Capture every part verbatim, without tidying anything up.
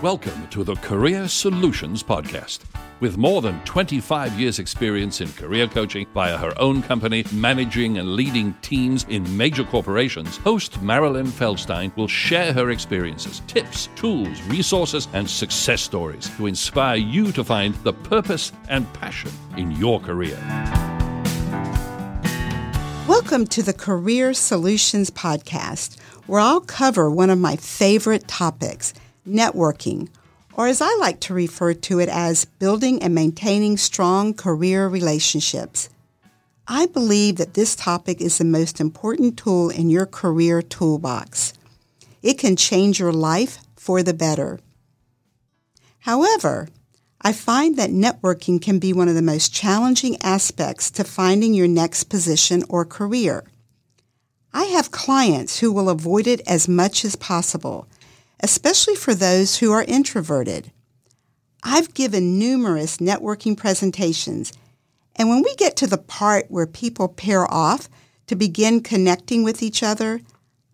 Welcome to the Career Solutions Podcast. With more than twenty-five years' experience in career coaching via her own company, managing and leading teams in major corporations, host Marilyn Feldstein will share her experiences, tips, tools, resources, and success stories to inspire you to find the purpose and passion in your career. Welcome to the Career Solutions Podcast, where I'll cover one of my favorite topics, networking, or as I like to refer to it as building and maintaining strong career relationships. I believe that this topic is the most important tool in your career toolbox. It can change your life for the better. However, I find that networking can be one of the most challenging aspects to finding your next position or career. I have clients who will avoid it as much as possible, especially for those who are introverted. I've given numerous networking presentations, and when we get to the part where people pair off to begin connecting with each other,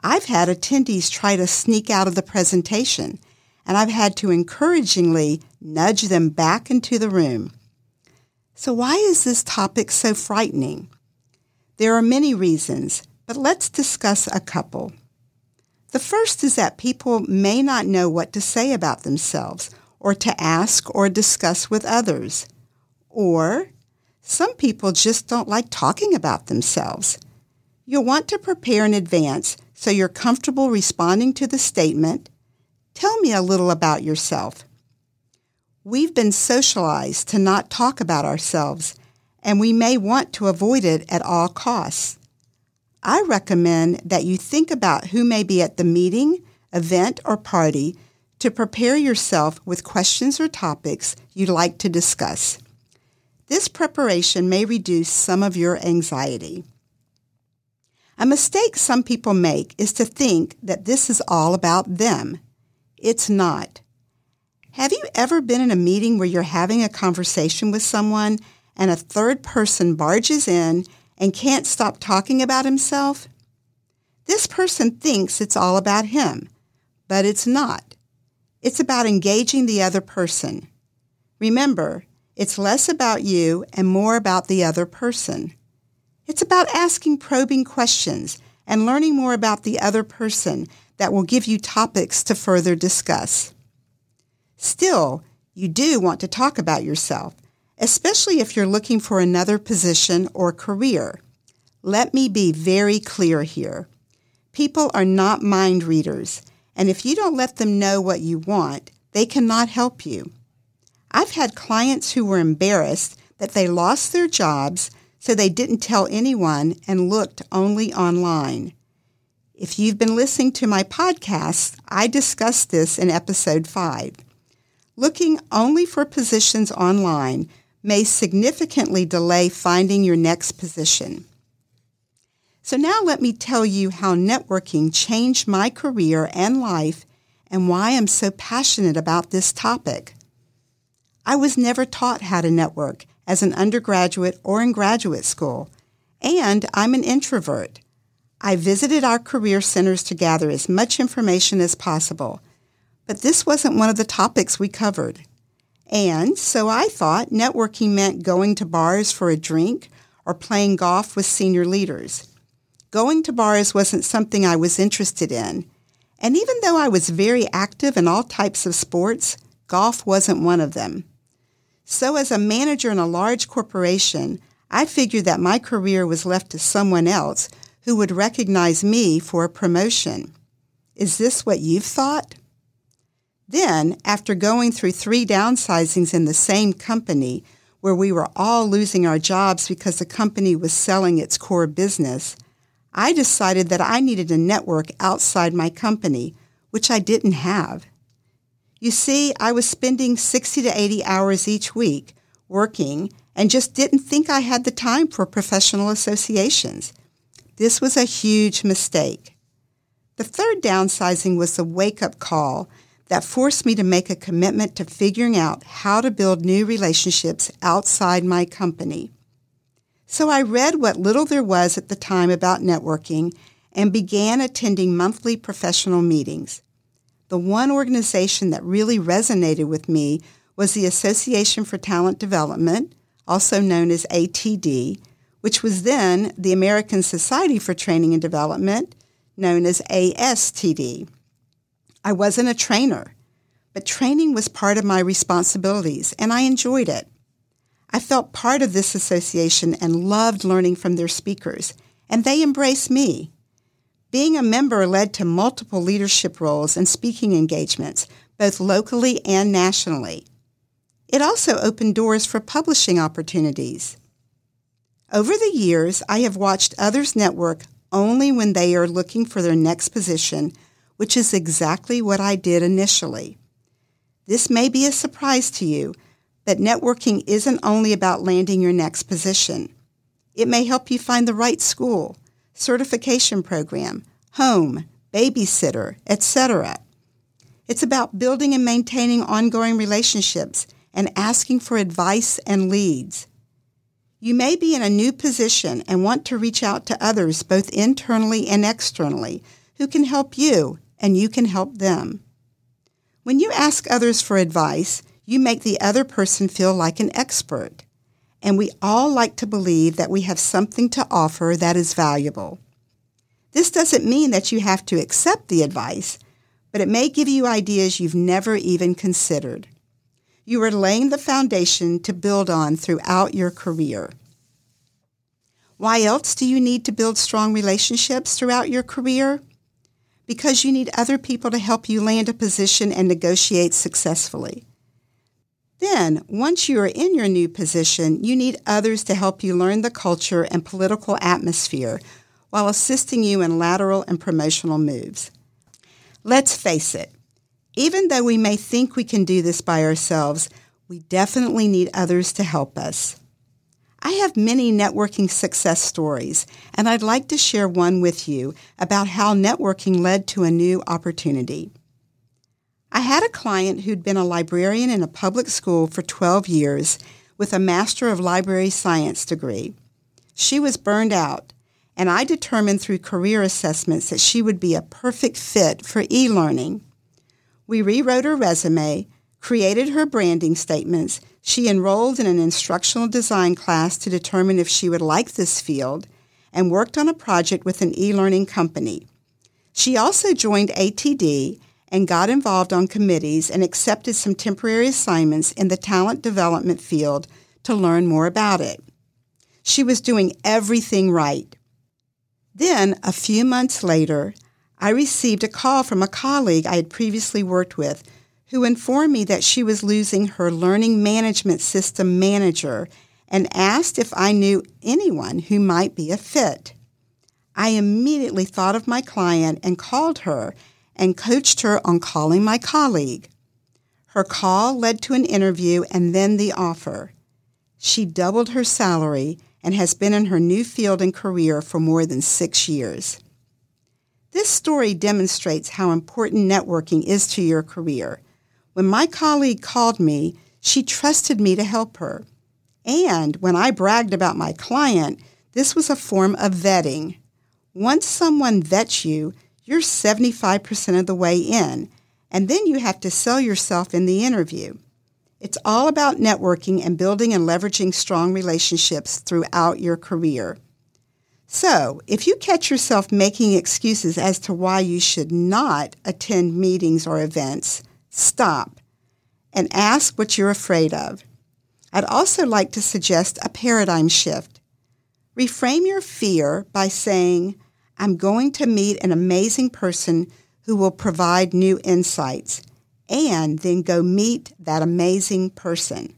I've had attendees try to sneak out of the presentation, and I've had to encouragingly nudge them back into the room. So why is this topic so frightening? There are many reasons, but let's discuss a couple. The first is that people may not know what to say about themselves or to ask or discuss with others. Or some people just don't like talking about themselves. You'll want to prepare in advance so you're comfortable responding to the statement, "Tell me a little about yourself." We've been socialized to not talk about ourselves, and we may want to avoid it at all costs. I recommend that you think about who may be at the meeting, event, or party to prepare yourself with questions or topics you'd like to discuss. This preparation may reduce some of your anxiety. A mistake some people make is to think that this is all about them. It's not. Have you ever been in a meeting where you're having a conversation with someone and a third person barges in and can't stop talking about himself? This person thinks it's all about him, but it's not. It's about engaging the other person. Remember, it's less about you and more about the other person. It's about asking probing questions and learning more about the other person that will give you topics to further discuss. Still, you do want to talk about yourself, especially if you're looking for another position or career. Let me be very clear here. People are not mind readers, and if you don't let them know what you want, they cannot help you. I've had clients who were embarrassed that they lost their jobs, so they didn't tell anyone and looked only online. If you've been listening to my podcast, I discussed this in episode five. Looking only for positions online may significantly delay finding your next position. So now let me tell you how networking changed my career and life and why I'm so passionate about this topic. I was never taught how to network as an undergraduate or in graduate school, and I'm an introvert. I visited our career centers to gather as much information as possible, but this wasn't one of the topics we covered. And so I thought networking meant going to bars for a drink or playing golf with senior leaders. Going to bars wasn't something I was interested in. And even though I was very active in all types of sports, golf wasn't one of them. So as a manager in a large corporation, I figured that my career was left to someone else who would recognize me for a promotion. Is this what you've thought? Then, after going through three downsizings in the same company, where we were all losing our jobs because the company was selling its core business, I decided that I needed a network outside my company, which I didn't have. You see, I was spending sixty to eighty hours each week working and just didn't think I had the time for professional associations. This was a huge mistake. The third downsizing was the wake-up call that forced me to make a commitment to figuring out how to build new relationships outside my company. So I read what little there was at the time about networking and began attending monthly professional meetings. the one organization that really resonated with me was the Association for Talent Development, also known as A T D, which was then the American Society for Training and Development, known as A S T D. I wasn't a trainer, but training was part of my responsibilities, and I enjoyed it. I felt part of this association and loved learning from their speakers, and they embraced me. Being a member led to multiple leadership roles and speaking engagements, both locally and nationally. It also opened doors for publishing opportunities. Over the years, I have watched others network only when they are looking for their next position, which is exactly what I did initially. This may be a surprise to you, but networking isn't only about landing your next position. It may help you find the right school, certification program, home, babysitter, et cetera. It's about building and maintaining ongoing relationships and asking for advice and leads. You may be in a new position and want to reach out to others both internally and externally who can help you and you can help them. When you ask others for advice, you make the other person feel like an expert. And we all like to believe that we have something to offer that is valuable. This doesn't mean that you have to accept the advice, but it may give you ideas you've never even considered. You are laying the foundation to build on throughout your career. Why else do you need to build strong relationships throughout your career? Because you need other people to help you land a position and negotiate successfully. Then, once you are in your new position, you need others to help you learn the culture and political atmosphere while assisting you in lateral and promotional moves. Let's face it. Even though we may think we can do this by ourselves, we definitely need others to help us. I have many networking success stories, and I'd like to share one with you about how networking led to a new opportunity. I had a client who'd been a librarian in a public school for twelve years with a Master of Library Science degree. She was burned out, and I determined through career assessments that she would be a perfect fit for e-learning. We rewrote her resume, created her branding statements. She enrolled in an instructional design class to determine if she would like this field and worked on a project with an e-learning company. She also joined A T D and got involved on committees and accepted some temporary assignments in the talent development field to learn more about it. She was doing everything right. Then, a few months later, I received a call from a colleague I had previously worked with who informed me that she was losing her learning management system manager and asked if I knew anyone who might be a fit. I immediately thought of my client and called her and coached her on calling my colleague. Her call led to an interview and then the offer. She doubled her salary and has been in her new field and career for more than six years. This story demonstrates how important networking is to your career. When my colleague called me, she trusted me to help her. And when I bragged about my client, this was a form of vetting. Once someone vets you, you're seventy-five percent of the way in, and then you have to sell yourself in the interview. It's all about networking and building and leveraging strong relationships throughout your career. So, if you catch yourself making excuses as to why you should not attend meetings or events, stop and ask what you're afraid of. I'd also like to suggest a paradigm shift. Reframe your fear by saying, I'm going to meet an amazing person who will provide new insights, and then go meet that amazing person.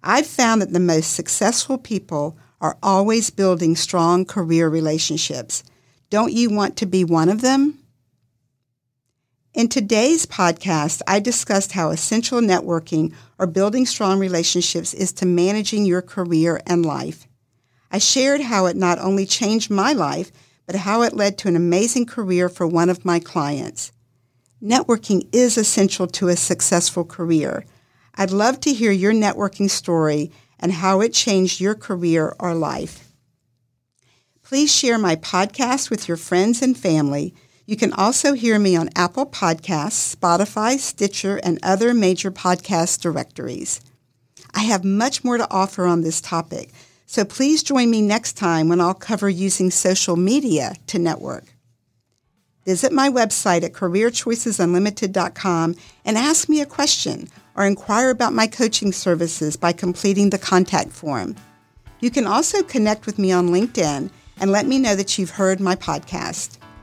I've found that the most successful people are always building strong career relationships. Don't you want to be one of them? In today's podcast, I discussed how essential networking or building strong relationships is to managing your career and life. I shared how it not only changed my life, but how it led to an amazing career for one of my clients. Networking is essential to a successful career. I'd love to hear your networking story and how it changed your career or life. Please share my podcast with your friends and family. You can also hear me on Apple Podcasts, Spotify, Stitcher, and other major podcast directories. I have much more to offer on this topic, so please join me next time when I'll cover using social media to network. Visit my website at career choices unlimited dot com and ask me a question or inquire about my coaching services by completing the contact form. You can also connect with me on LinkedIn and let me know that you've heard my podcast.